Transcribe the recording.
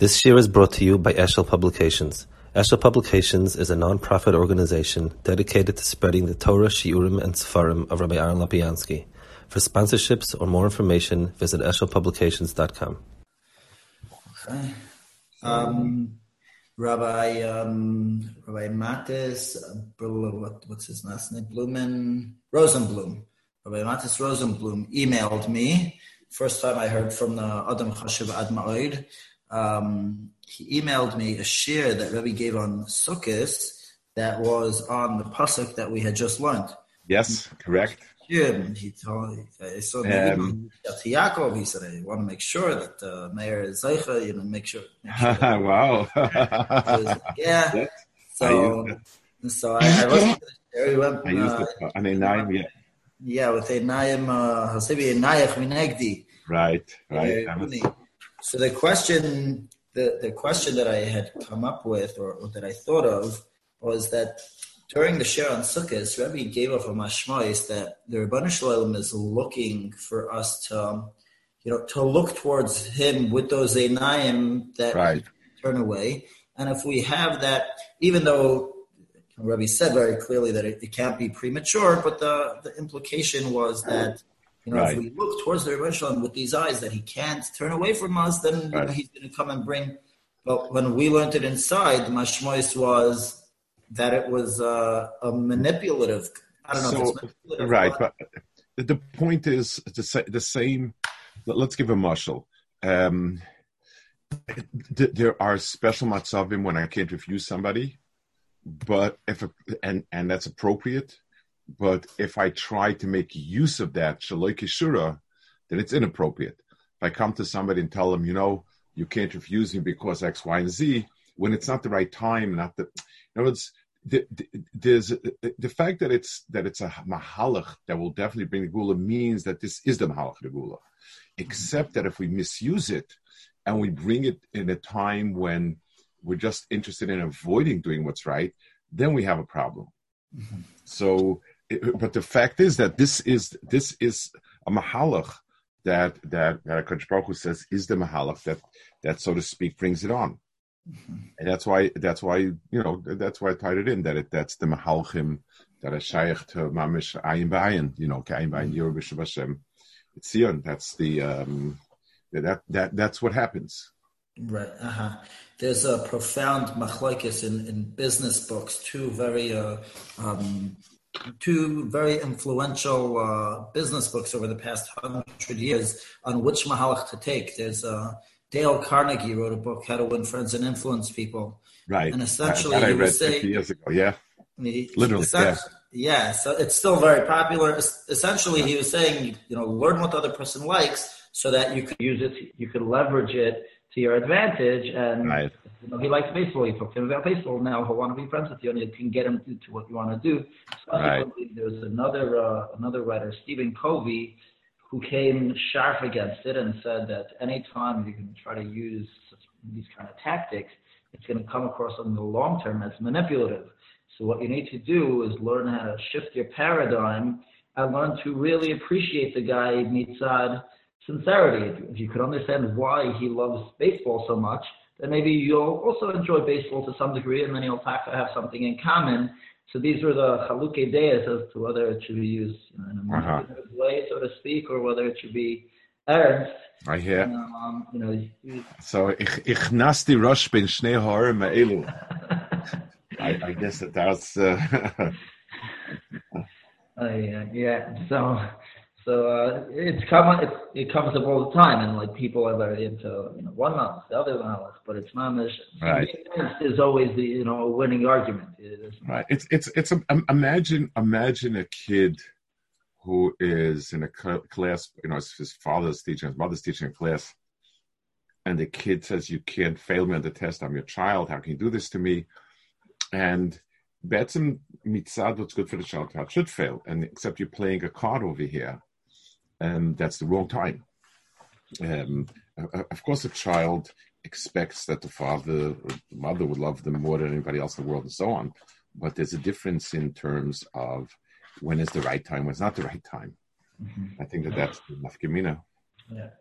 This year is brought to you by Eshel Publications. Eshel Publications is a non-profit organization dedicated to spreading the Torah, Shiurim, and Sefarim of Rabbi Aaron Lapiansky. For sponsorships or more information, visit eshelpublications.com. Okay. Rabbi Matis, what's his last name? Rosenblum. Rabbi Matis Rosenblum emailed me. First time I heard from the Adam Chashiv Ad Ma'od. He emailed me a shir that Rebbe gave on Sukkos that was on the pasuk that we had just learned. Yes, correct. He told me, I saw the Yaakov. He said, I want to make sure that Mayor Zeicha, make sure. Wow. Yeah. So I listened to the shir. He went, I used it on Einayim, yeah. Yeah, with Einayim, Hasebi Einayach Minegdi. Right. So the question, the question that I had come up with, or that I thought of, was that during the shir on Sukkot, Rebbe gave off a mashmois that the Rebbeinu Shalom is looking for us to, to look towards Him with those einayim that turn away. And if we have that, even though Rebbe said very clearly that it can't be premature, but the implication was that, if we look towards the Rebbeinu Shalom with these eyes that He can't turn away from us, then He's going to come and bring. But when we learned it inside, the mashmois was that it was a manipulative. I don't know if it's manipulative. Right, but the point is the same. Let's give a mashal. There are special matzavim when I can't refuse somebody, but and that's appropriate. But if I try to make use of that, shaloi kishura, then it's inappropriate. If I come to somebody and tell them, you can't refuse me because X, Y, and Z, when it's not the right time, not the... In other words, there's the fact that it's a mahalach that will definitely bring the gula means that this is the mahalach of the gula. Except that if we misuse it and we bring it in a time when we're just interested in avoiding doing what's right, then we have a problem. Mm-hmm. So, but the fact is that this is a mahalach that HaKadosh Baruch Hu says is the mahalach that so to speak brings it on. Mm-hmm. And that's why that's why I tied it in that's the mahalchim that are shaykh to mamish ayin b'ayin, k'ayin b'ayin yireh b'shem Hashem etzion. That's the that's what happens. Right. There's a profound machlokes in business books. Two very influential business books over the past 100 years on which mahalach to take. There's Dale Carnegie wrote a book, How to Win Friends and Influence People. Right. And essentially, that I read 50 years ago, yeah. Literally, yeah. Yeah, so it's still very popular. Essentially, he was saying, learn what the other person likes so that you could use it, you could leverage it to your advantage. And, he likes baseball. You talk to him about baseball. Now he'll want to be friends with you, and you can get him to what you want to do. Subsequently, there's another writer, Stephen Covey, who came sharp against it and said that any time you can try to use these kind of tactics, it's going to come across in the long term as manipulative. So what you need to do is learn how to shift your paradigm and learn to really appreciate the guy mitzad sincerity. If you could understand why he loves baseball so much, then maybe you'll also enjoy baseball to some degree, and then you'll have something in common. So these were the chalukei deis as to whether it should be used in a manipulative way, so to speak, or whether it should be earned. I hear. So ichnasti rosh ben shnei ha'orim ha'elu. I guess that's. So it comes up all the time, and people are very into one malice, the other malice, but it's not much. Right. There's always the a winning argument. Right. It's imagine a kid who is in a class. His father's teaching, his mother's teaching a class, and the kid says, "You can't fail me on the test. I'm your child. How can you do this to me?" And betzim mitzad, what's good for the child should fail, and except you're playing a card over here. And that's the wrong time. Of course, a child expects that the father or the mother would love them more than anybody else in the world and so on. But there's a difference in terms of when is the right time, when it's not the right time. Mm-hmm. I think that's the nafka mina. Yeah.